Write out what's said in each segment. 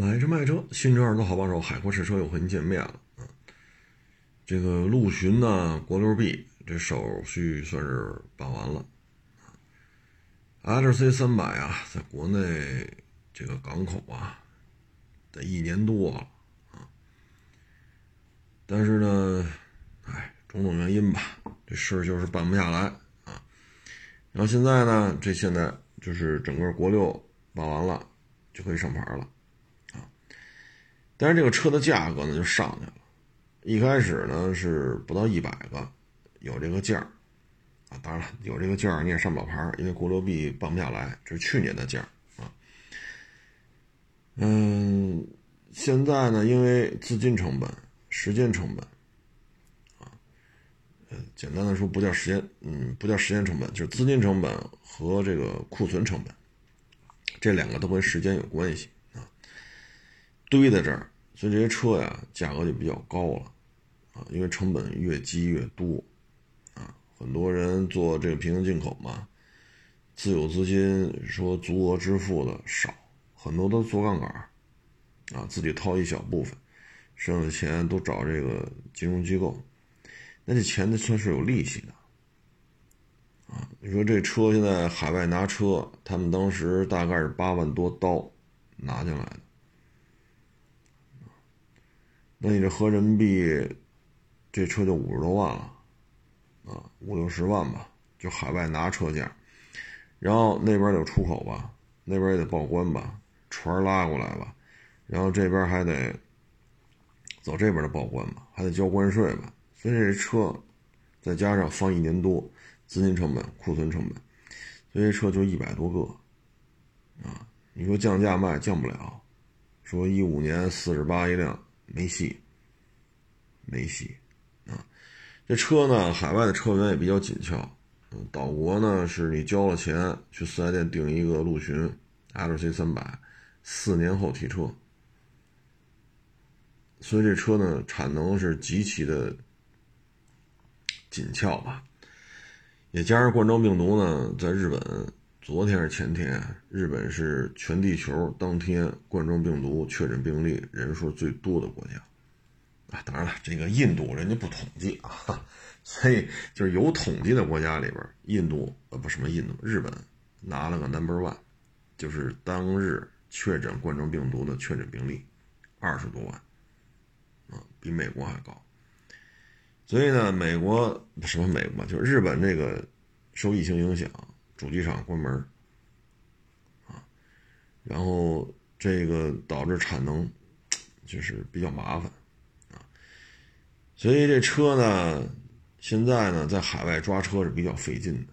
买车卖车，新车二手好帮手，海阔试车又和您见面了啊！这个陆巡呢，国六 B 这手续算是办完了。LC300 啊，在国内这个港口啊，得1年多了啊。但是呢，种种原因吧，这事就是办不下来啊。然后现在呢，这现在就是整个国六办完了，就可以上牌了啊。但是这个车的价格呢就上去了，一开始呢是不到100个，有这个价啊。当然了，有这个价你也上不了牌，因为国六 B 办不下来，这是去年的价啊。现在呢，因为资金成本、时间成本。简单的说不叫时间，不叫时间成本，就是资金成本和这个库存成本，这两个都跟时间有关系啊，堆在这儿，所以这些车呀价格就比较高了啊，因为成本越积越多啊，很多人做这个平行进口嘛，自有资金说足额支付的少，很多都做杠杆啊，自己掏一小部分，剩下的钱都找这个金融机构。那这钱算是有利息的啊！你说这车现在海外拿车，他们当时大概是8万多刀拿进来的，那你这合人民币，这车就50多万了啊，50-60万吧，就海外拿车价。然后那边有出口吧，那边也得报关吧，船拉过来吧，然后这边还得走这边的报关吧，还得交关税吧。所以这车再加上放1年多，资金成本、库存成本，所以这车就100多个啊！你说降价卖降不了，说15年48一辆没戏啊！这车呢，海外的车源也比较紧俏，岛国呢是你交了钱去4S店订一个陆巡 LC300， 4年后提车，所以这车呢产能是极其的紧俏吧，也加上冠状病毒呢，在日本昨天是前天，日本是全地球当天冠状病毒确诊病例人数最多的国家啊。当然了，这个印度人家不统计啊，所以就是有统计的国家里边，日本拿了个 No.1， 就是当日确诊冠状病毒的确诊病例20多万啊，比美国还高。所以呢，就是日本这个受疫情影响，主机厂关门啊，然后这个导致产能就是比较麻烦啊，所以这车呢现在呢在海外抓车是比较费劲的。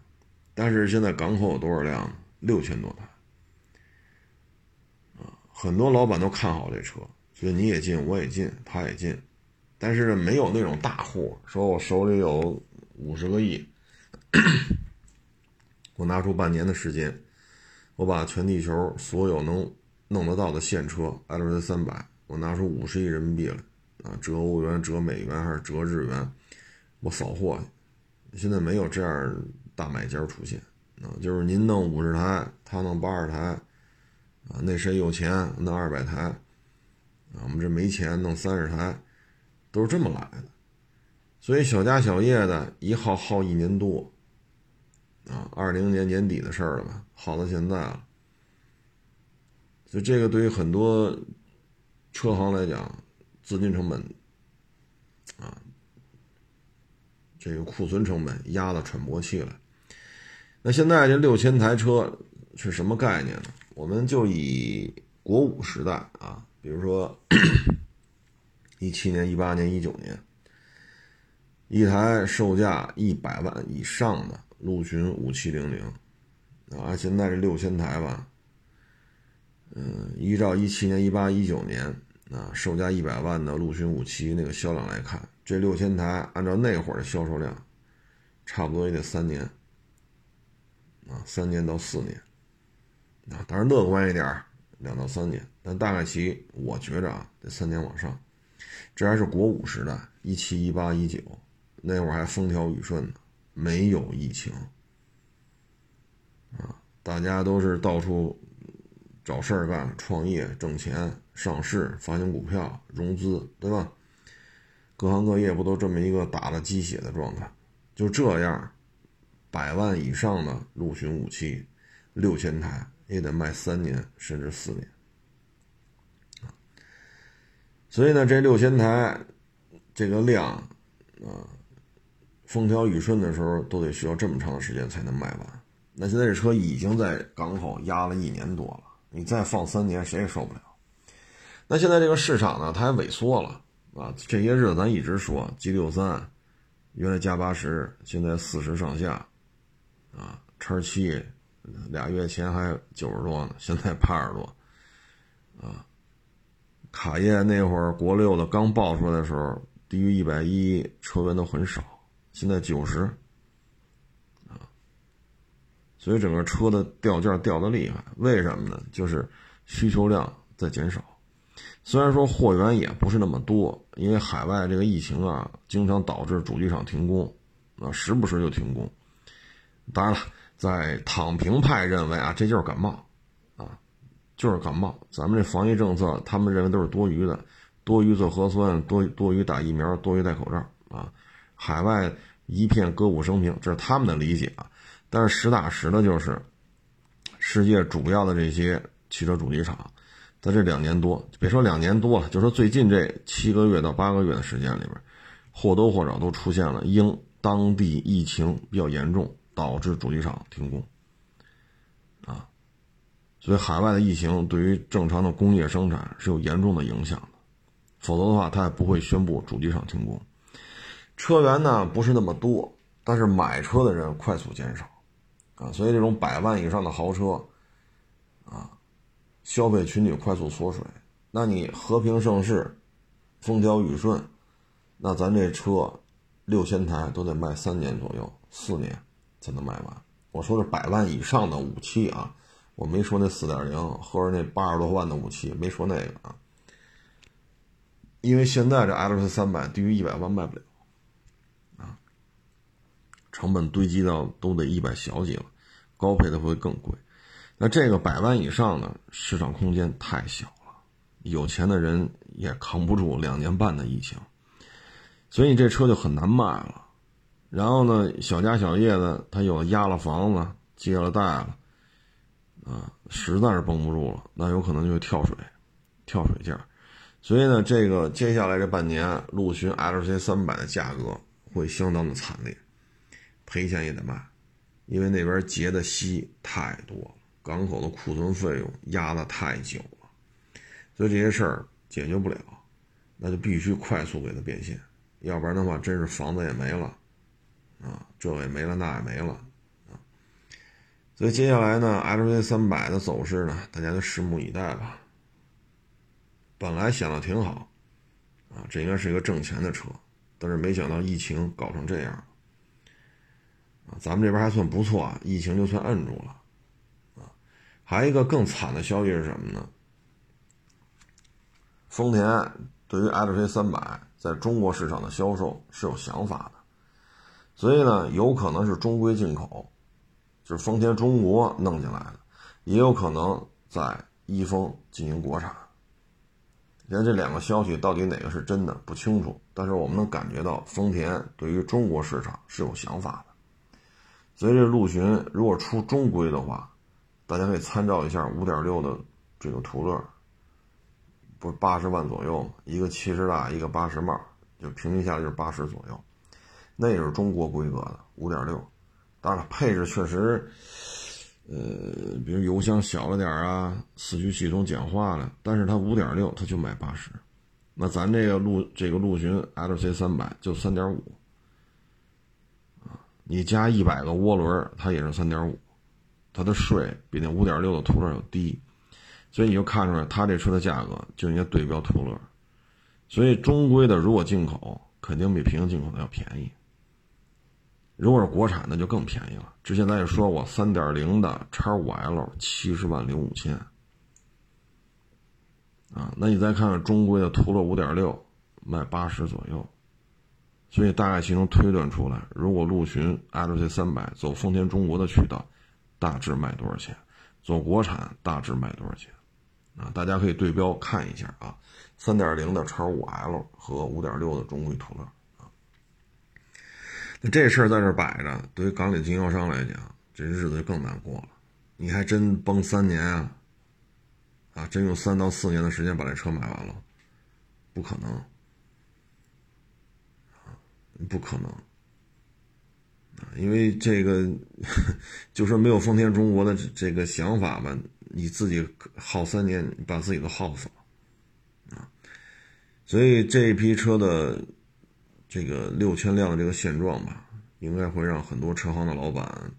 但是现在港口有多少辆呢？6000多台啊，很多老板都看好这车，所以你也进我也进他也进。但是没有那种大户说我手里有50个亿，我拿出半年的时间，我把全地球所有能弄得到的现车 LC300， 我拿出50亿人民币来啊，折欧元折美元还是折日元，我扫货。现在没有这样大买家出现啊，就是您弄50台他弄80台啊，那谁有钱弄200台啊，我们这没钱弄30台，都是这么来的。所以小家小业的一耗1年多啊，2020年年底的事儿了吧，耗到现在了。所以这个对于很多车行来讲，资金成本啊，这个库存成本压得喘不过气来。那现在这6000台车是什么概念呢？我们就以国五时代啊，比如说17年、18年、19年，一台售价100万以上的陆巡5700啊，现在这6000台吧，依照17年、18、19年啊，售价100万的陆巡57那个销量来看，这6000台按照那会儿的销售量，差不多也得3年啊，3年到4年啊，当然乐观一点2到3年，但大概其我觉着啊，得3年往上。这还是国五时代，17、18、19，那会儿还风调雨顺呢，没有疫情啊，大家都是到处找事儿干，创业挣钱，上市发行股票融资，对吧？各行各业不都这么一个打了鸡血的状态？就这样，100万以上的陆巡武器6000台也得卖3年甚至4年。所以呢，这6000台这个量啊，风调雨顺的时候都得需要这么长的时间才能卖完。那现在这车已经在港口压了1年多了，你再放3年谁也受不了。那现在这个市场呢，它还萎缩了啊！这些日子咱一直说 G63 原来加80，现在40上下啊，X7 2月前还90多呢，现在80多啊。卡宴那会儿国六的刚爆出来的时候，低于110车源都很少，现在90啊，所以整个车的掉价掉得厉害。为什么呢？就是需求量在减少。虽然说货源也不是那么多，因为海外这个疫情啊，经常导致主机厂停工啊，时不时就停工。当然了，在躺平派认为啊，这就是感冒。就是感冒，咱们这防疫政策他们认为都是多余的，多余做核酸，多余打疫苗，多余戴口罩啊。海外一片歌舞升平，这是他们的理解啊。但是实打实的就是世界主要的这些汽车主机厂在这2年多，别说2年多了，就说最近这7个月到8个月的时间里边，或多或少都出现了因当地疫情比较严重导致主机厂停工。所以海外的疫情对于正常的工业生产是有严重的影响的，否则的话它也不会宣布主机厂停工。车源呢不是那么多，但是买车的人快速减少啊，所以这种100万以上的豪车啊，消费群体快速缩水。那你和平盛世，风调雨顺，那咱这车6000台都得卖3年左右4年才能卖完。我说是100万以上的武器啊，我没说那 4.0 或者那80多万的武器，没说那个啊。因为现在这 LC300 低于100万卖不了啊，成本堆积到都得100小几了，高配的会更贵。那这个100万以上的市场空间太小了，有钱的人也扛不住2年半的疫情，所以你这车就很难卖了。然后呢，小家小业的他有压了房子，借了贷了啊，实在是绷不住了，那有可能就会跳水价。所以呢，这个接下来这半年陆巡 LC300 的价格会相当的惨烈，赔钱也得卖，因为那边结的息太多了，港口的库存费用压得太久了，所以这些事儿解决不了，那就必须快速给它变现，要不然的话真是房子也没了啊，这也没了那也没了。所以接下来呢 LC300 的走势呢，大家就拭目以待吧。本来想的挺好啊，这应该是一个挣钱的车，但是没想到疫情搞成这样啊。咱们这边还算不错啊，疫情就算摁住了啊。还有一个更惨的消息是什么呢？丰田对于 LC300 在中国市场的销售是有想法的，所以呢有可能是中规进口，就是丰田中国弄进来的，也有可能在一丰进行国产。现在这两个消息到底哪个是真的不清楚，但是我们能感觉到丰田对于中国市场是有想法的。所以这陆巡如果出中规的话，大家可以参照一下 5.6 的这个途乐，不是80万左右，一个70大一个80帽，就平均下来就是80左右，那也是中国规格的 5.6。当然了，配置确实比如油箱小了点啊，四驱系统简化了，但是它 5.6 它就买80。那咱这个陆巡 LC300 就 3.5。你加100个涡轮它也是 3.5。它的税比那 5.6 的途乐要低。所以你就看出来它这车的价格就应该对标途乐。所以中规的如果进口肯定比平行进口的要便宜。如果是国产的就更便宜了，之前咱也说过 3.0 的 X5L 70万05000啊，那你再看看中规的途乐 5.6 卖80左右，所以大概其能推断出来，如果陆巡 LC300 走丰田中国的渠道大致卖多少钱，走国产大致卖多少钱。啊，大家可以对标看一下啊 ,3.0 的 X5L 和 5.6 的中规途乐啊。那这事儿在这摆着，对于港里经销商来讲，这日子就更难过了。你还真崩3年啊，真用3到4年的时间把这车买完了，不可能，不可能。因为这个就说没有丰田中国的这个想法吧，你自己耗3年，你把自己都耗死了啊！所以这一批车的这个6000辆的这个现状吧，应该会让很多车行的老板，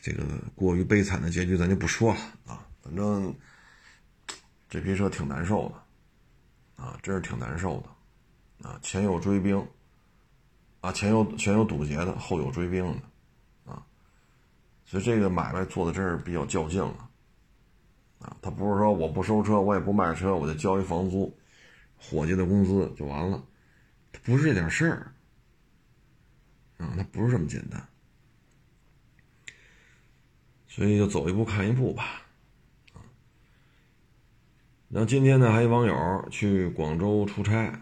这个过于悲惨的结局咱就不说了啊！反正这批车挺难受的啊，真是挺难受的啊！前有追兵。前有堵截的，后有追兵的，所以这个买卖做的真是比较较劲了，他不是说我不收车，我也不卖车，我就交一房租，伙计的工资就完了，他不是这点事儿，他不是这么简单，所以就走一步看一步吧，然后今天呢，还有网友去广州出差，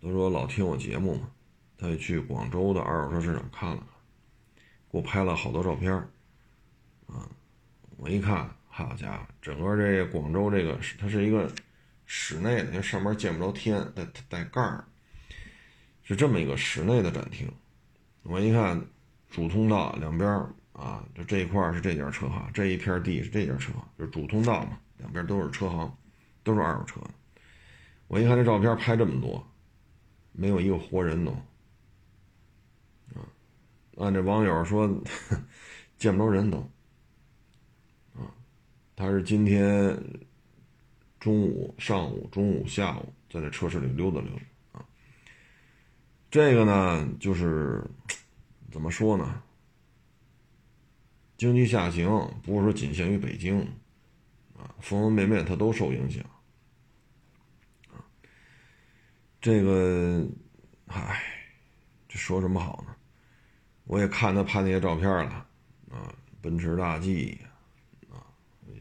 都说老听我节目嘛。他就去广州的二手车市场看了看，给我拍了好多照片啊！我一看，好家伙，整个这个广州这个它是一个室内的，因为上面见不着天，带盖儿，是这么一个室内的展厅。我一看，主通道两边啊，这一块是这家车行，这一片地是这家车行，就是主通道嘛，两边都是车行，都是二手车。我一看这照片拍这么多，没有一个活人都。按这网友说，见不着人都，他是今天上午、中午、下午在这车市里溜达溜达啊。这个呢，就是怎么说呢？经济下行不是说仅限于北京啊，方方面面它都受影响啊。这个，这说什么好呢？我也看他拍那些照片了啊，奔驰大 G 啊，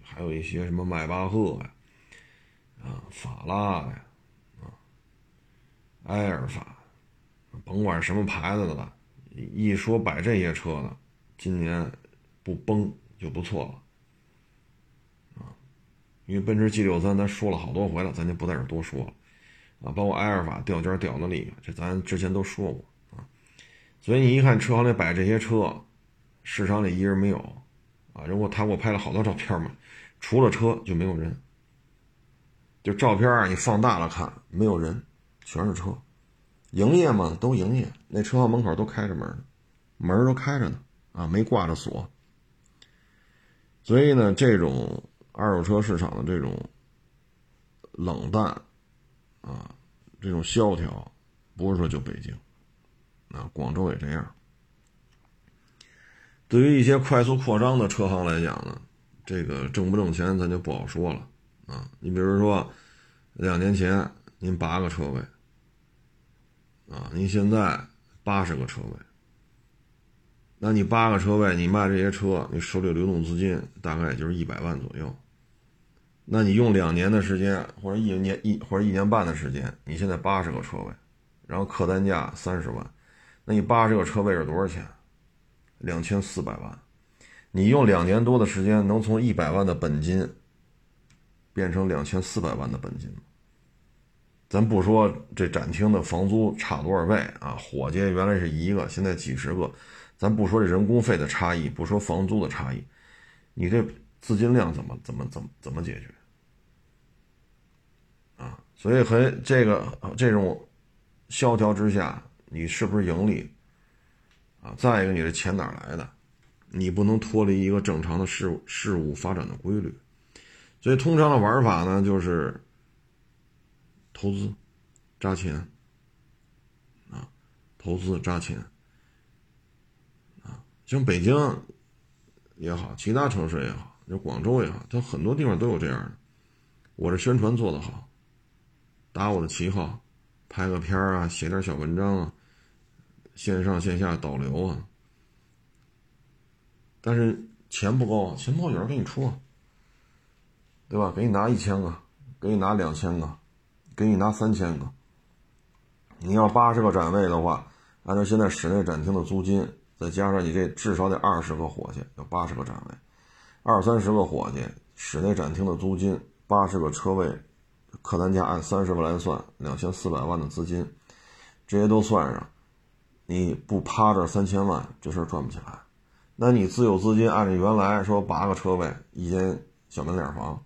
还有一些什么迈巴赫呀、法拉呀、埃尔法，甭管什么牌子的吧，一说摆这些车呢，今年不崩就不错了啊。因为奔驰 G63 咱说了好多回了，咱就不在这多说了啊，包括埃尔法掉尖掉的厉害，这咱之前都说过。所以你一看车行里摆这些车，市场里一人没有啊。如果他给我拍了好多照片嘛，除了车就没有人，就照片你放大了看没有人，全是车。营业嘛，都营业，那车行门口都开着门，门都开着呢啊，没挂着锁。所以呢，这种二手车市场的这种冷淡啊，这种萧条，不是说就北京。广州也这样。对于一些快速扩张的车行来讲呢，这个挣不挣钱咱就不好说了啊。你比如说2年前您8个车位啊，您现在80个车位，那你8个车位你卖这些车，你手里流动资金大概也就是100万左右。那你用2年的时间或者一年半的时间，你现在80个车位，然后客单价30万。那你80个车位是多少钱？2400万。你用2年多的时间能从100万的本金变成2400万的本金吗？咱不说这展厅的房租差多少倍啊，伙计原来是1个，现在几十个，咱不说这人工费的差异，不说房租的差异，你这资金量怎么解决啊？所以和这种萧条之下，你是不是盈利啊？再一个，你这钱哪来的？你不能脱离一个正常的事物发展的规律。所以通常的玩法呢，就是投资扎钱啊，投资扎钱啊。像北京也好，其他城市也好，就广州也好，它很多地方都有这样的。我这宣传做得好，打我的旗号，拍个片啊，写点小文章啊，线上线下导流啊，但是钱不够，有人给你出啊，对吧？给你拿1000个，给你拿2000个，给你拿3000个。你要80个展位的话，按照现在室内展厅的租金，再加上你这至少得20个伙计，有80个展位，20-30个伙计，室内展厅的租金，80个车位，客单价按30万来算，2400万的资金，这些都算上，你不趴着3000万，这事儿赚不起来。那你自有资金，按照原来说8个车位，一间小门脸房，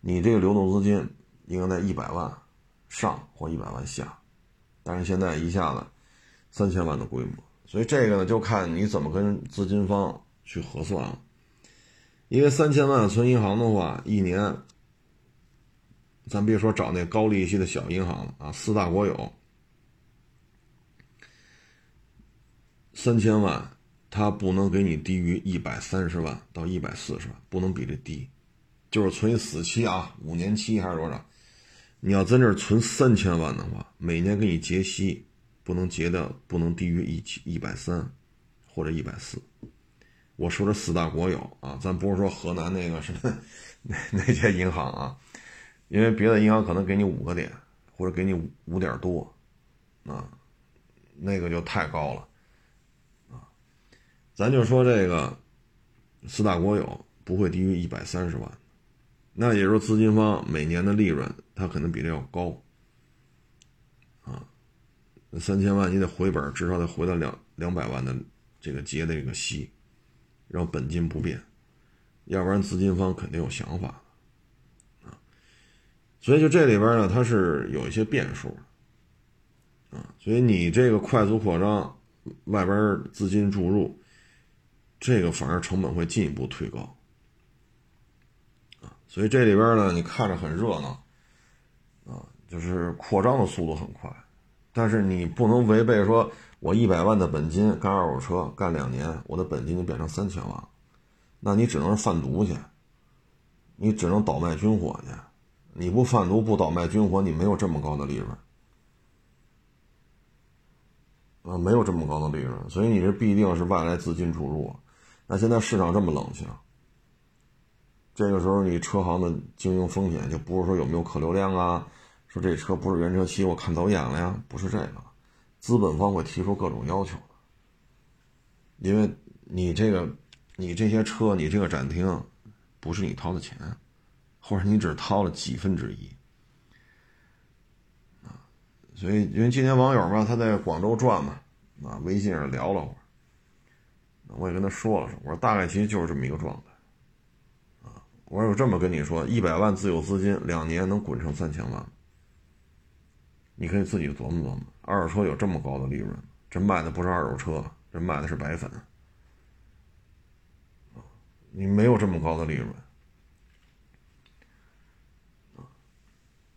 你这个流动资金应该在100万上或100万下，但是现在一下子3000万的规模，所以这个呢就看你怎么跟资金方去核算了。因为3000万存银行的话，一年，咱别说找那高利息的小银行了啊，4大国有，3000万它不能给你低于130万到140万，不能比这低，就是存一死期啊，5年期还是多少？你要真是存3000万的话，每年给你结息，不能结的不能低于130或者140。我说这4大国有啊，咱不是说河南那个什么那些银行啊，因为别的银行可能给你5个点或者给你5点多啊，那个就太高了啊。咱就说这个4大国有不会低于130万，那也就是资金方每年的利润它可能比这要高啊。3000万你得回本，至少得回到200万的这个结的这个息，让本金不变，要不然资金方肯定有想法啊。所以就这里边呢，它是有一些变数啊。所以你这个快速扩张，外边资金注入，这个反而成本会进一步推高啊。所以这里边呢，你看着很热闹啊，就是扩张的速度很快，但是你不能违背说我100万的本金干二手车干2年，我的本金就变成3000万，那你只能贩毒去，你只能倒卖军火去，你不贩毒不倒卖军火，你没有这么高的利润啊，没有这么高的利润，所以你这必定是外来资金注入。那现在市场这么冷清，这个时候你车行的经营风险就不是说有没有客流量啊，说这车不是原车漆我看走眼了呀，不是这个，资本方会提出各种要求的。因为你这些车，你这个展厅不是你掏的钱，或者你只掏了1/10啊。所以因为今天网友嘛，他在广州转嘛，啊，微信上聊了会儿，我也跟他说了说，我说大概其实就是这么一个状态啊。我说我这么跟你说，100万自有资金2年能滚成3000万。你可以自己琢磨琢磨，二手车有这么高的利润，这卖的不是二手车，这卖的是白粉，你没有这么高的利润。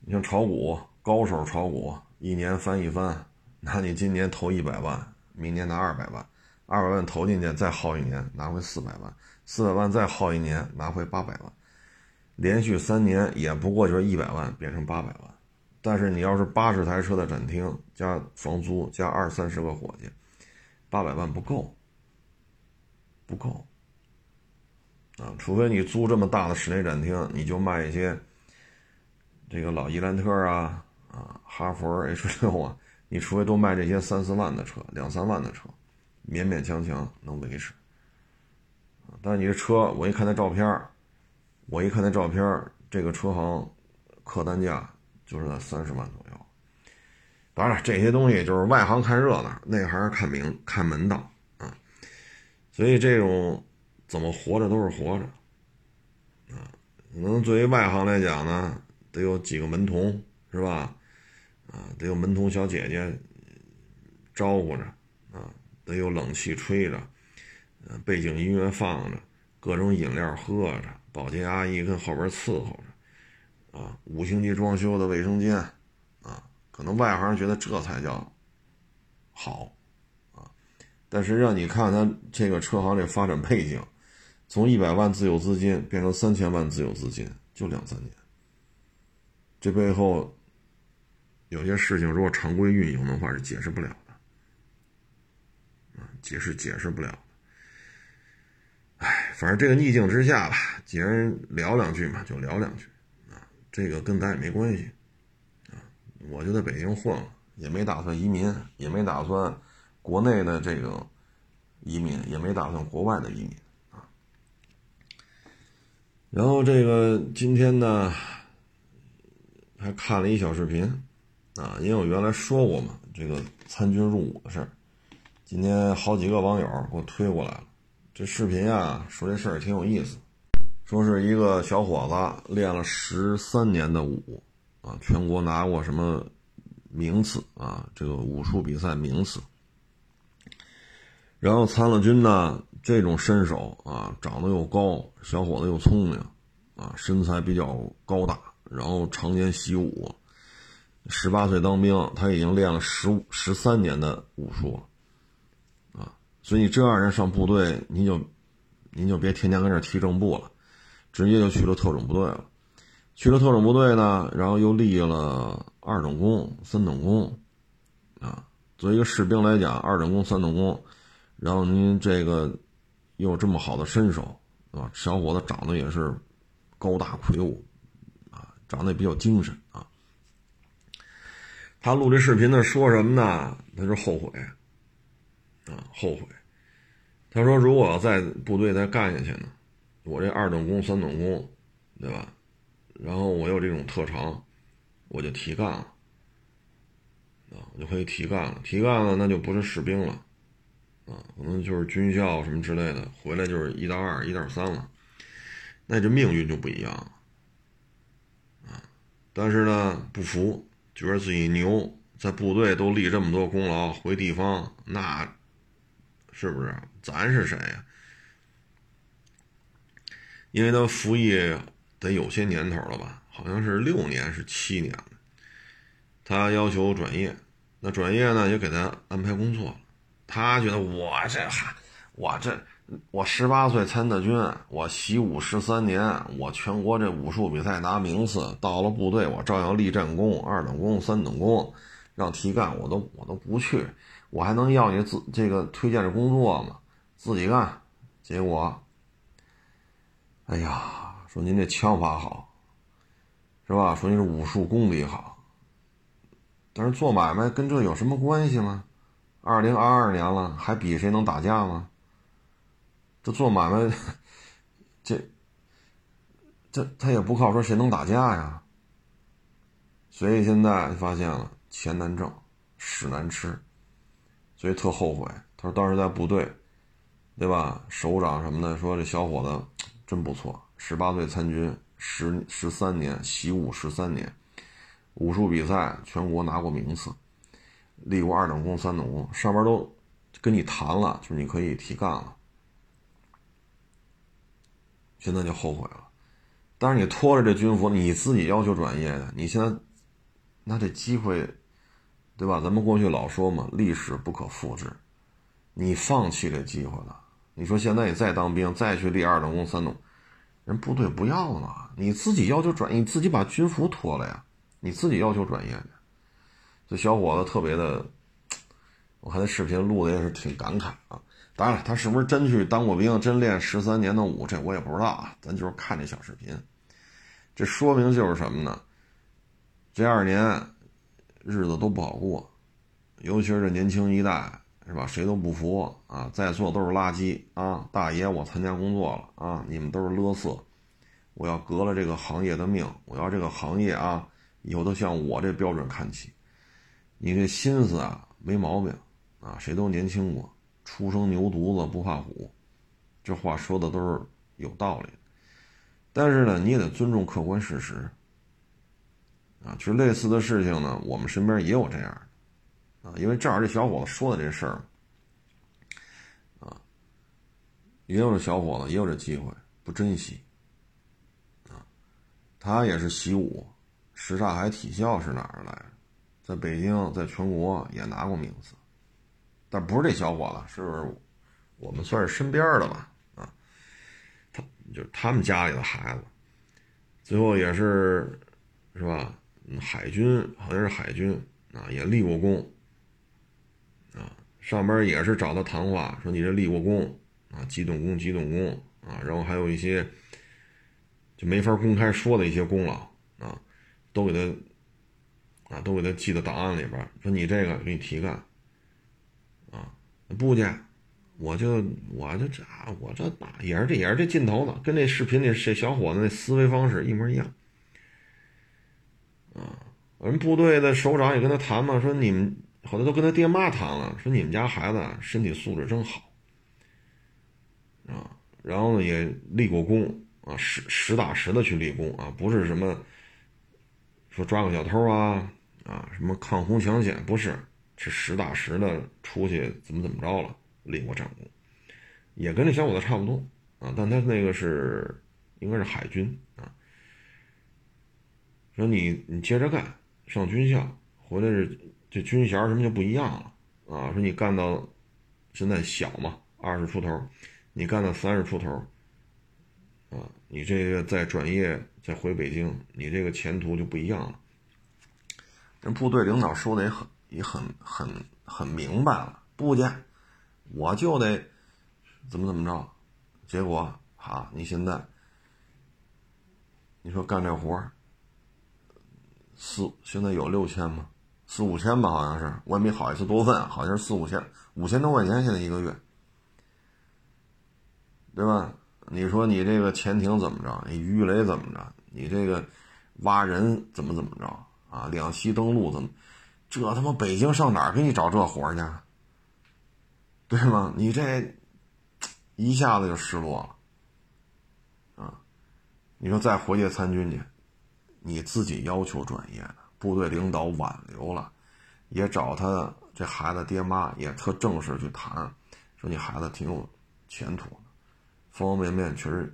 你像炒股，高手炒股一年翻一番，那你今年投100万，明年拿200万，200万投进去再耗一年拿回400万，400万再耗一年拿回800万，连续3年也不过就是100万变成800万。但是你要是80台车的展厅加房租加20-30个伙计，800万不够，不够啊！除非你租这么大的室内展厅，你就卖一些这个老伊兰特啊、哈佛 H6 啊，你除非都卖这些3-4万的车、2-3万的车，勉勉强强能维持。但是你这车，我一看那照片，这个车行客单价就是在30万左右。当然这些东西就是外行看热闹，内行看门道啊。所以这种怎么活着都是活着啊。可能作为外行来讲呢，得有几个门童是吧？啊，得有门童小姐姐招呼着啊，得有冷气吹着，背景音乐放着，各种饮料喝着，保洁阿姨跟后边伺候着。啊，5星级装修的卫生间啊，可能外行觉得这才叫好啊，但是让你看他这个车行这发展背景，从100万自有资金变成3000万自有资金就2-3年，这背后有些事情如果常规运营的话是解释不了的啊，解释不了的。哎，反正这个逆境之下吧，既然聊两句嘛，就聊两句这个跟咱也没关系啊。我就在北京晃了，也没打算移民，也没打算国内的这个移民，也没打算国外的移民啊。然后这个今天呢，还看了一小视频啊，因为我原来说过嘛，这个参军入伍的事儿，今天好几个网友给我推过来了。这视频啊，说这事儿挺有意思，说是一个小伙子练了13年的武啊，全国拿过什么名次啊，这个武术比赛名次。然后参了军呢，这种身手啊，长得又高，小伙子又聪明啊，身材比较高大，然后常年习武，18岁当兵，他已经练了13年的武术了啊。所以你这样人上部队，您就别天天跟这踢正步了，直接就去了特种部队了。去了特种部队呢，然后又立了2等功、3等功啊。作为一个士兵来讲，2等功、3等功，然后您这个又有这么好的身手啊，小伙子长得也是高大魁梧啊，长得也比较精神啊。他录这视频呢，说什么呢？他说后悔啊，后悔。他说如果在部队再干下去呢，我这2等功、3等功，对吧？然后我有这种特长，我就提干了。啊，我就可以提干了，提干了那就不是士兵了，啊，可能就是军校什么之类的，回来就是1到2、1到3了，那这命运就不一样了，啊，但是呢不服，觉得自己牛，在部队都立这么多功劳，回地方那是不是咱是谁呀？因为他服役得有些年头了吧，好像是6年是7年了。他要求转业，那转业呢也给他安排工作了。他觉得我18岁参的军，我习武13年，我全国这武术比赛拿名次，到了部队我照样立战功，2等功、3等功，让提干我都不去，我还能要你这个推荐的工作吗？自己干。结果，哎呀，说您这枪法好，是吧？说您这武术功底好。但是做买卖跟这有什么关系吗？2022年了，还比谁能打架吗？这做买卖，这他也不靠说谁能打架呀。所以现在发现了钱难挣，屎难吃，所以特后悔。他说当时在部队，对吧？首长什么的说这小伙子真不错，18岁参军，13年习武13年。武术比赛全国拿过名次，立过2等功、3等功，上边都跟你谈了，就是你可以提干了。现在就后悔了，但是你拖着这军服，你自己要求转业的，你现在那这机会，对吧？咱们过去老说嘛，历史不可复制，你放弃这机会了。你说现在你再当兵，再去立2等功、3等，人部队不要了，你自己要求转，你自己把军服脱了呀。你自己要求转业的，这小伙子特别的，我看他视频录的也是挺感慨啊。当然了，他是不是真去当过兵，真练13年的武，这我也不知道啊。咱就是看这小视频，这说明就是什么呢？这2年日子都不好过，尤其是这年轻一代，是吧？谁都不服啊，在座都是垃圾啊！大爷，我参加工作了啊，你们都是垃圾，我要革了这个行业的命，我要这个行业啊！以后都向我这标准看齐，你这心思啊没毛病啊，谁都年轻过，初生牛犊子不怕虎，这话说的都是有道理的。但是呢，你也得尊重客观事实啊。其实类似的事情呢，我们身边也有这样的啊，因为正好这小伙子说的这事儿啊，也有这小伙子也有这机会不珍惜啊，他也是习武。什刹海体校是哪儿来着？在北京，在全国也拿过名次，但不是这小伙子，是我们算是身边的吧？啊，他就是他们家里的孩子，最后也是，是吧？海军好像是海军啊，也立过功啊，上边也是找他谈话，说你这立过功啊，几等功啊，然后还有一些就没法公开说的一些功劳啊。都给他啊，都给他记到档案里边，说你这个给你提干啊，不去，我这打也是这劲头子，跟这视频里这小伙子那思维方式一模一样啊。人部队的首长也跟他谈嘛，说你们后来都跟他爹妈谈了，说你们家孩子身体素质真好啊，然后呢也立过功啊，实打实的去立功啊，不是什么说抓个小偷啊什么抗洪抢险，不是，是实打实的出去怎么着了，立过战功，也跟这小伙子差不多啊，但他那个是应该是海军啊。说你接着干，上军校回来是这军衔什么就不一样了啊！说你干到现在小嘛，20出头，你干到30出头，啊，你这个再转业再回北京，你这个前途就不一样了。人部队领导说的也很明白了，不去，我就得怎么着。结果啊，你现在你说干这活现在有6000吗？4、5千吧，好像是，我也没好意思多问，好像是4、5千，5000多块钱现在一个月，对吧？你说你这个潜艇怎么着，你鱼雷怎么着，你这个挖人怎么着啊？两栖登陆这他妈北京上哪儿给你找这活去？对吗？你这一下子就失落了啊！你说再回去参军去，你自己要求转业的。部队领导挽留了，也找他这孩子爹妈也特正式去谈，说你孩子挺有前途的，方方面面确实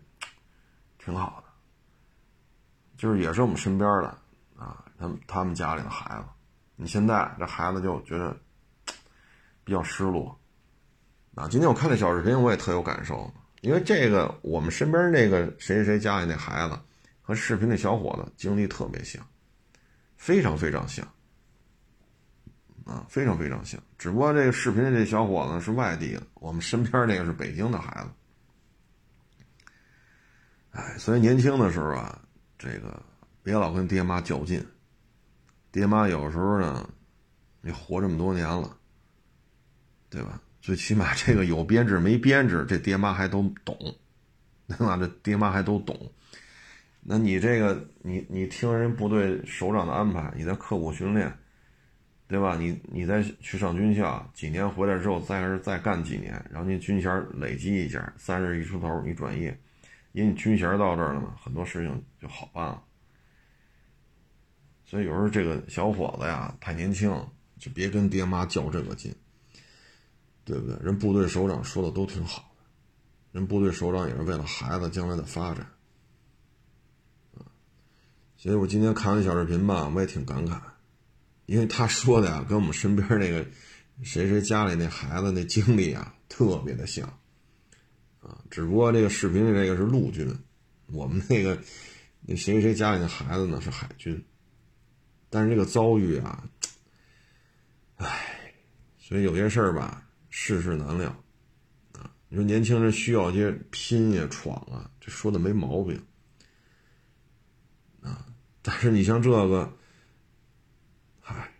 挺好的，就是也是我们身边的啊，他们家里的孩子，你现在这孩子就觉得比较失落啊。今天我看这小视频，我也特有感受，因为这个我们身边那个谁家里那孩子和视频那小伙子经历特别像。非常非常像啊，非常非常像，只不过这个视频的这小伙子是外地的，我们身边那个是北京的孩子。哎，所以年轻的时候啊，这个别老跟爹妈较劲，爹妈有时候呢，你活这么多年了，对吧？最起码这个有编制没编制，这爹妈还都懂，对吧？这爹妈还都懂。那你这个你听人部队首长的安排，你在刻苦训练，对吧？你再去上军校几年，回来之后再干几年，然后你军衔累积一下，31出头你转业，因为你军衔到这儿了嘛，很多事情就好办了。所以有时候这个小伙子呀太年轻，就别跟爹妈较这个劲，对不对？人部队首长说的都挺好的，人部队首长也是为了孩子将来的发展。所以我今天看完小视频吧，我也挺感慨，因为他说的呀，跟我们身边那个谁家里那孩子那经历啊，特别的像啊。只不过这个视频的这个是陆军，我们那个那谁家里那孩子呢是海军，但是这个遭遇啊，唉，所以有些事儿吧，世事难料啊。你说年轻人需要一些拼呀、闯啊，这说的没毛病。但是你像这个，唉，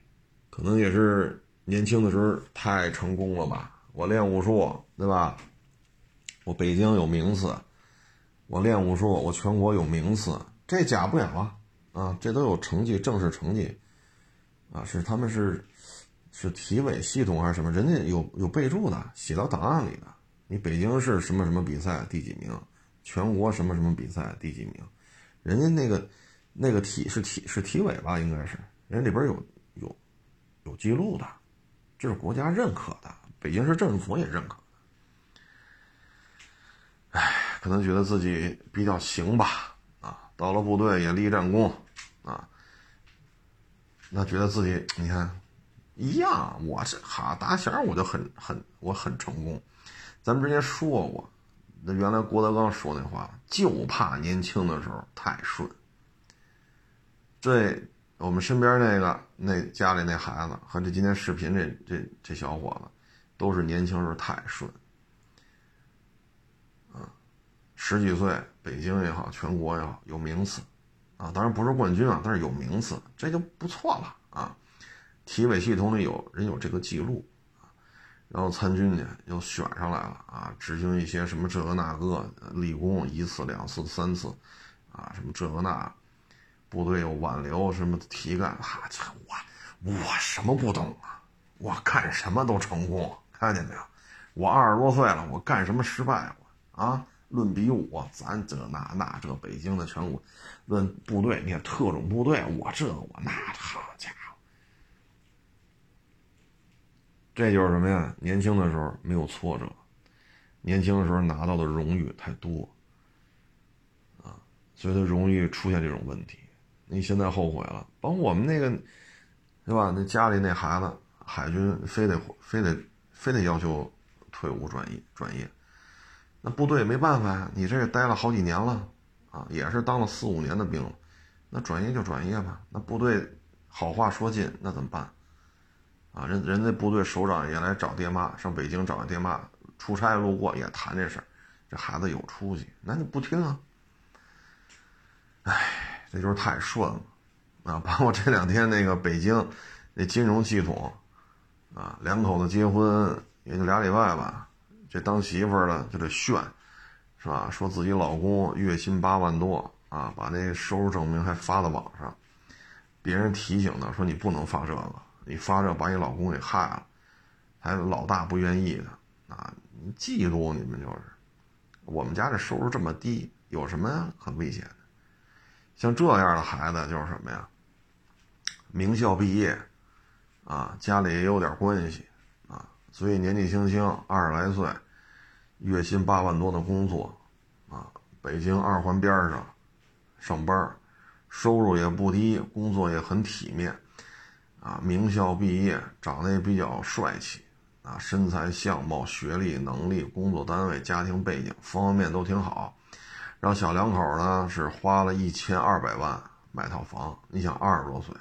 可能也是年轻的时候太成功了吧。我练武术，对吧？我北京有名次，我练武术，我全国有名次，这假不了啊！啊，这都有成绩，正式成绩啊，是他们是体委系统还是什么？人家有备注的，写到档案里的。你北京市什么什么比赛第几名，全国什么什么比赛第几名，人家那个体委吧，应该是人里边有记录的，这是国家认可的，北京市政府也认可的。哎，可能觉得自己比较行吧，啊，到了部队也立战功，啊，那觉得自己你看一样，我这打小我就很成功。咱们之前说过，那原来郭德纲说那话，就怕年轻的时候太顺。这我们身边那家里那孩子和这今天视频这小伙子，都是年轻时候太顺啊，10几岁北京也好，全国也好有名次啊，当然不是冠军啊，但是有名次，这就不错了啊。体委系统里有人有这个记录啊，然后参军去又选上来了啊，执行一些什么这个那个立功一次两次三次啊，什么这个那部队又挽留什么提干啊，我什么不懂啊，我干什么都成功，看见没有？我20多岁了，我干什么失败过啊？论比武，咱这那这北京的全国，论部队，你看特种部队，我这我那，好家伙，这就是什么呀？年轻的时候没有挫折，年轻的时候拿到的荣誉太多啊，所以它容易出现这种问题。你现在后悔了，包括我们那个，对吧？那家里那孩子，海军非得要求退伍转业。那部队没办法呀，你这待了好几年了啊，也是当了4、5年的兵了，那转业就转业吧。那部队好话说尽，那怎么办啊？人家部队首长也来找爹妈，上北京找爹妈，出差路过也谈这事儿，这孩子有出息，那你不听啊。哎，这就是太顺了啊！把我这2天那个北京那金融系统啊，两口子结婚也就2礼拜吧。这当媳妇儿了就得炫，是吧？说自己老公月薪8万多啊，把那收入证明还发到网上。别人提醒他说你不能发这个，你发这把你老公给害了，还老大不愿意的啊！你嫉妒你们就是，我们家这收入这么低，有什么很危险的？像这样的孩子就是什么呀？名校毕业啊，家里也有点关系啊，所以年纪轻轻20来岁。月薪8万多的工作啊，北京2环边上上班，收入也不低，工作也很体面啊，名校毕业，长得也比较帅气啊，身材相貌学历能力工作单位家庭背景方方面面都挺好。然后小两口呢是花了1200万买套房，你想20多岁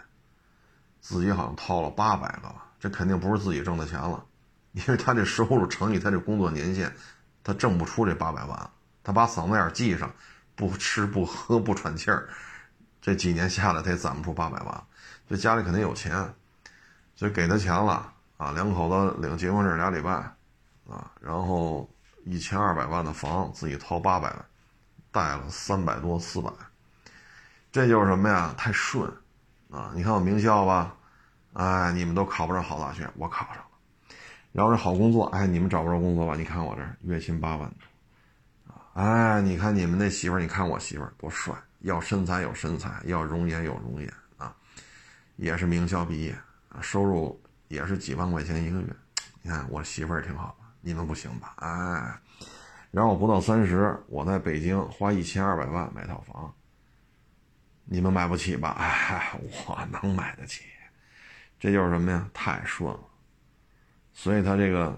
自己好像掏了800个吧，这肯定不是自己挣的钱了，因为他这收入乘以他这工作年限，他挣不出这800万，他把嗓子眼系上，不吃不喝不喘气儿，这几年下来他也攒不出800万，所以家里肯定有钱，所以给他钱了啊，两口子领结婚证2礼拜啊，然后1200万的房自己掏800万，贷了300多400，这就是什么呀？太顺啊！你看我名校吧，哎，你们都考不上好大学，我考上。然后这好工作，哎，你们找不着工作吧？你看我这月薪8万多，哎，你看你们那媳妇儿，你看我媳妇儿多帅，要身材有身材，要容颜有容颜啊，也是名校毕业，收入也是几万块钱1个月。你看我媳妇儿挺好，你们不行吧？哎，然后我不到30，我在北京花1200万买套房，你们买不起吧？哎，我能买得起，这就是什么呀？太顺了。所以他这个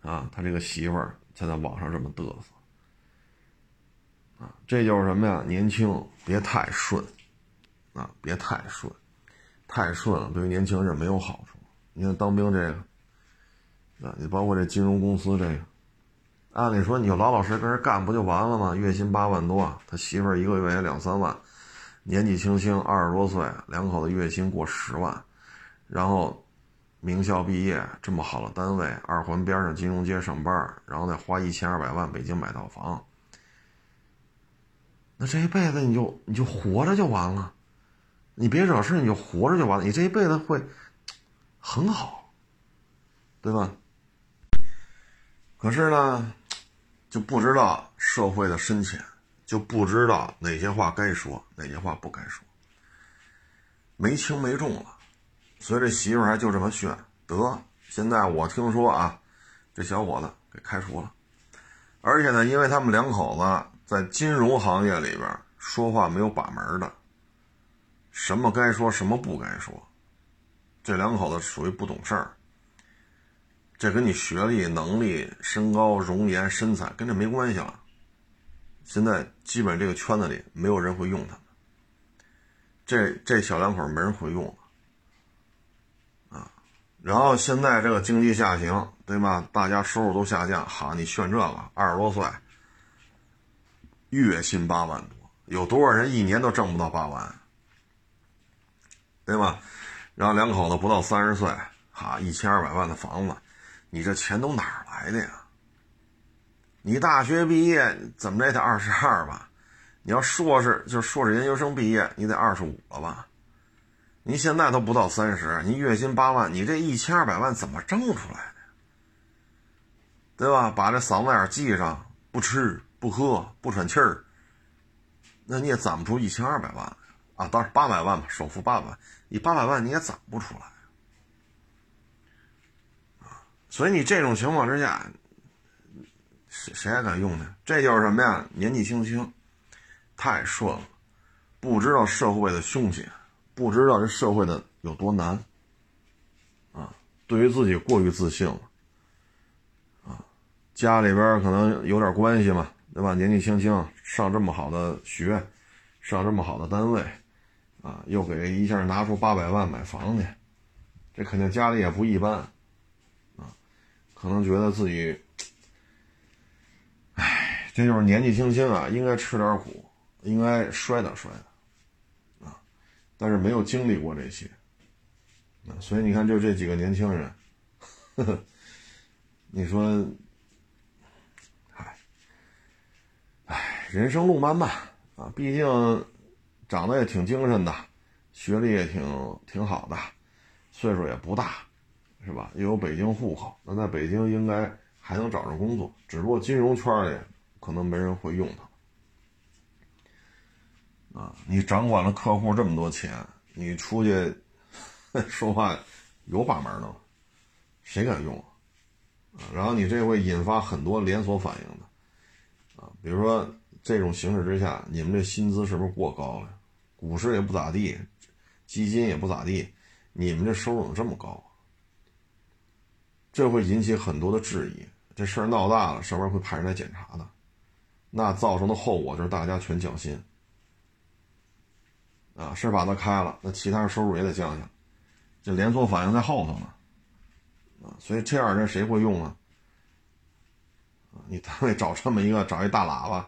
啊，他这个媳妇儿才在网上这么嘚瑟啊，这就是什么呀？年轻别太顺啊，别太顺，太顺了对于年轻人没有好处。你看当兵这个啊，你包括这金融公司这个，按理说你就老老实实跟人干不就完了吗？月薪8万多，他媳妇儿1个月也2、3万，年纪轻轻20多岁，两口子月薪过10万，然后。名校毕业，这么好的单位，2环边上金融街上班，然后再花1200万北京买套房，那这一辈子你就活着就完了，你别惹事，你就活着就完了，你这一辈子会很好，对吧？可是呢，就不知道社会的深浅，就不知道哪些话该说，哪些话不该说，没轻没重了。所以这媳妇还就这么炫得，现在我听说啊，这小伙子给开除了，而且呢，因为他们两口子在金融行业里边说话没有把门的，什么该说什么不该说，这两口子属于不懂事儿，这跟你学历能力身高容颜身材跟这没关系了，现在基本这个圈子里没有人会用他们，这小两口没人会用。然后现在这个经济下行，对吧？大家收入都下降，好，你炫这个20多岁，月薪8万多，有多少人一年都挣不到8万，对吧？然后两口子不到30岁，哈，1200万的房子，你这钱都哪儿来的呀？你大学毕业怎么着也得22吧？你要硕士就硕士研究生毕业，你得25了吧？您现在都不到30，您月薪8万，你这1200万怎么挣出来的？对吧？把这嗓子眼系上，不吃不喝不喘气儿，那你也攒不出1200万啊！当然800万吧，首付800万，你800万你也攒不出来啊！所以你这种情况之下，谁还敢用呢？这就是什么呀？年纪轻轻，太顺了，不知道社会的凶险，不知道这社会的有多难啊！对于自己过于自信了啊！家里边可能有点关系嘛，对吧？年纪轻轻上这么好的学，上这么好的单位，啊，又给一下拿出800万买房去，这肯定家里也不一般，啊，可能觉得自己，哎，这就是年纪轻轻啊，应该吃点苦，应该摔打，啊，但是没有经历过这些，啊，所以你看，就这几个年轻人，呵呵，你说。人生路漫漫啊，毕竟长得也挺精神的，学历也挺好的，岁数也不大，是吧？又有北京户口，那在北京应该还能找着工作，只不过金融圈里可能没人会用它。啊，你掌管了客户这么多钱，你出去说话有把门的，谁敢用啊？然后你这会引发很多连锁反应的，啊，比如说。这种形势之下，你们这薪资是不是过高了？股市也不咋地，基金也不咋地，你们这收入怎么这么高啊？这会引起很多的质疑，这事儿闹大了，上面会派人来检查的，那造成的后果就是大家全降薪啊，是把它开了，那其他人收入也得降下，这连锁反应在后头呢啊，所以这样人谁会用啊？你单位找这么一个，找一大喇叭。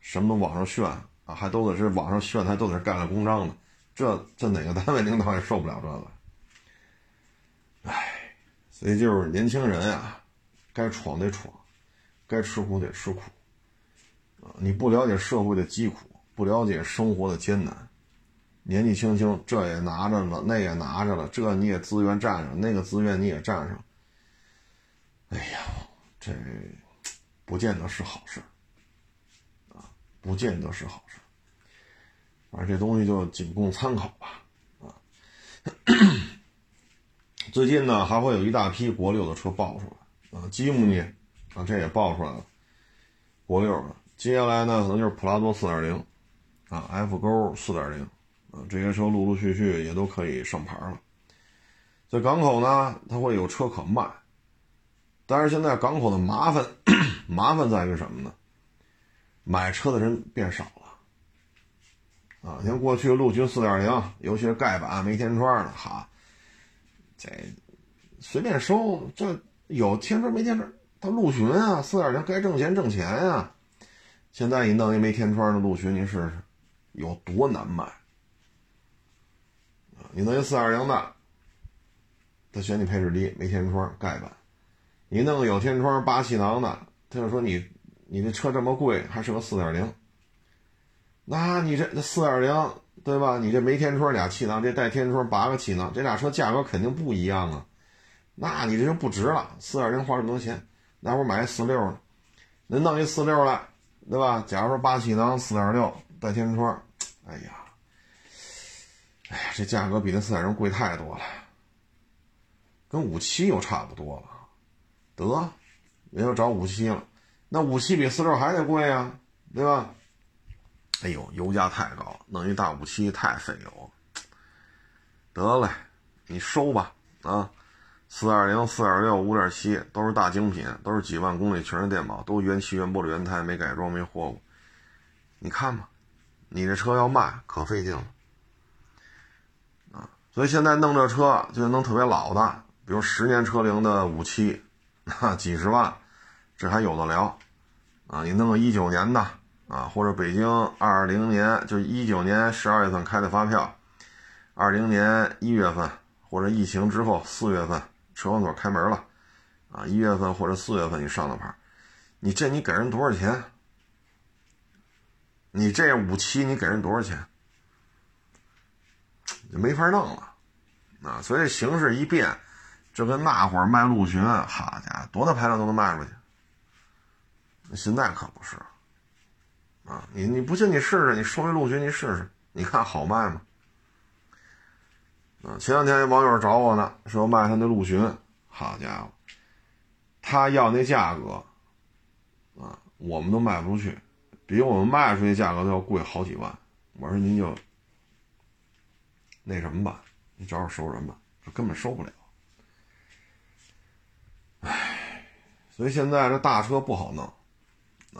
什么都往上炫啊，还都得是往上炫，还都得是盖了公章的，这哪个单位领导也受不了这个。唉，所以就是年轻人啊，该闯得闯，该吃苦得吃苦啊！你不了解社会的疾苦，不了解生活的艰难，年纪轻轻这也拿着了，那也拿着了，这你也资源占上，那个资源你也占上，哎呀，这不见得是好事。不见得是好事，反正这东西就仅供参考吧。啊，最近呢还会有一大批国六的车爆出来啊，吉姆尼啊这也爆出来了，国六的。接下来呢可能就是普拉多 4.0 啊 ，F 勾 4.0 啊，这些车陆陆续续也都可以上牌了。在港口呢，它会有车可卖，但是现在港口的麻烦在于什么呢？买车的人变少了啊！像过去陆巡 4.0， 尤其是盖板没天窗的，哈，这随便收，这有天窗没天窗，它陆巡啊 ，4.0 该挣钱啊！现在一弄一没天窗的陆巡，您试试有多难卖啊！你弄一 4.0 的，他嫌你配置低，没天窗盖板；你弄个有天窗8气囊的，他就说你这车这么贵，还是个 4.0， 那你这 4.0 对吧？你这没天窗2气囊，这带天窗8个气囊，这俩车价格肯定不一样啊。那你这就不值了， 4.0 花这么多钱，那会买46呢，能弄一46来，对吧？假如说8气囊 4.6 带天窗，哎呀，这价格比那 4.0 贵太多了，跟57又差不多了，得人又找57了。那57比46还得贵啊，对吧？哎呦，油价太高了，弄一大57太费油了。得嘞，你收吧啊 ！420、426、5.7 都是大精品，都是几万公里全是电保，都原漆、原玻璃、原胎，没改装、没货物。你看吧，你这车要卖可费劲了啊！所以现在弄这车就能特别老的，比如10年车龄的57，那几十万。这还有的聊啊，你弄个19年的啊，或者北京20年就是19年12月份开的发票，20年1月份或者疫情之后4月份车管所开门了啊，1月份或者4月份你上了牌，你这你给人多少钱？你这57你给人多少钱？没法弄了啊！所以形势一变，这跟那会儿卖陆巡，好家伙，多大排量都能卖出去。现在可不是啊！你不信你试试，你收一陆巡你试试，你看好卖吗？啊！前两天网友找我呢，说卖他那陆巡，好家伙，他要那价格啊，我们都卖不出去，比我们卖出去价格都要贵好几万。我说您就那什么吧，你找找熟人吧，这根本收不了。唉，所以现在这大车不好弄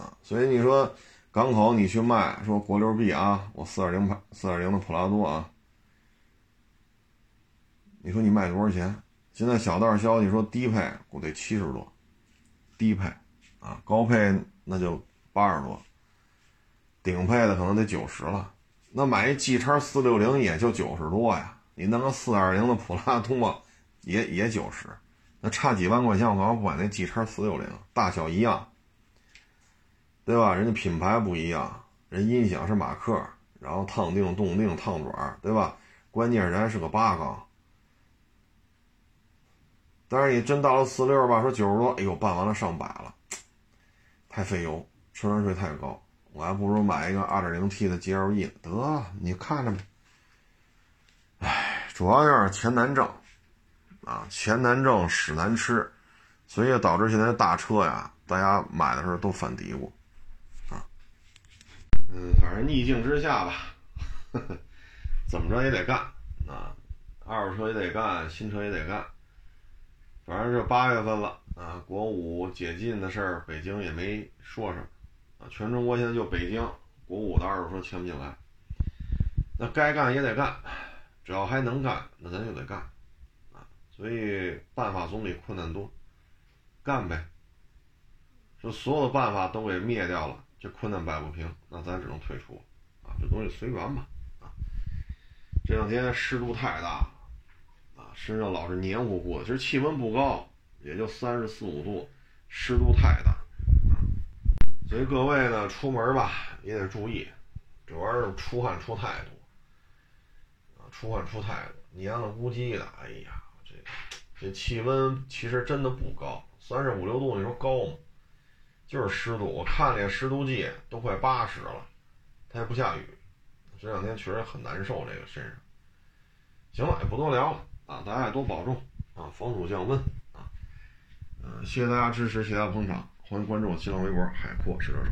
啊，所以你说港口你去卖，说国六 B 啊，我4.0的普拉多啊，你说你卖多少钱？现在小道消息说低配我得70多，低配啊，高配那就80多，顶配的可能得90了。那买一 G6460 也就90多呀，你弄个4.0的普拉多也90，那差几万块钱，我干嘛不买那 G6460？ 大小一样，对吧？人家品牌不一样，人音响是马克，然后烫定、动定、烫转，对吧？关键人家是个8缸。但是你真到了46吧，说90多，哎呦，办完了100了，太费油，车船税太高。我还不如买一个 2.0T 的 GLE 得了，你看着吧。唉，主要就是钱难挣啊，钱难挣屎难吃，所以导致现在大车呀，大家买的时候都犯嘀咕啊。反正逆境之下吧，呵呵，怎么着也得干啊，二手车也得干，新车也得干。反正这8月份了啊，国五解禁的事儿，北京也没说什么。全中国现在就北京国五的二手车签不进来，那该干也得干，只要还能干，那咱就得干啊。所以办法总比困难多，干呗。说所有的办法都给灭掉了，这困难摆不平，那咱只能退出啊。这东西随缘吧啊。这两天湿度太大啊，身上老是黏糊糊的。其实气温不高，也就34、35度，湿度太大。所以各位呢，出门吧也得注意，主要是出汗出太多，出汗出太多，黏了咕叽的。哎呀，这气温其实真的不高，35、36度，你说高吗？就是湿度，我看这湿度计都快80了，它也不下雨。这两天确实很难受，这个身上。行了，也不多聊了啊，大家也多保重啊，防暑降温啊。谢谢大家支持，谢谢大家捧场。欢迎关注我新浪微博海阔试车手。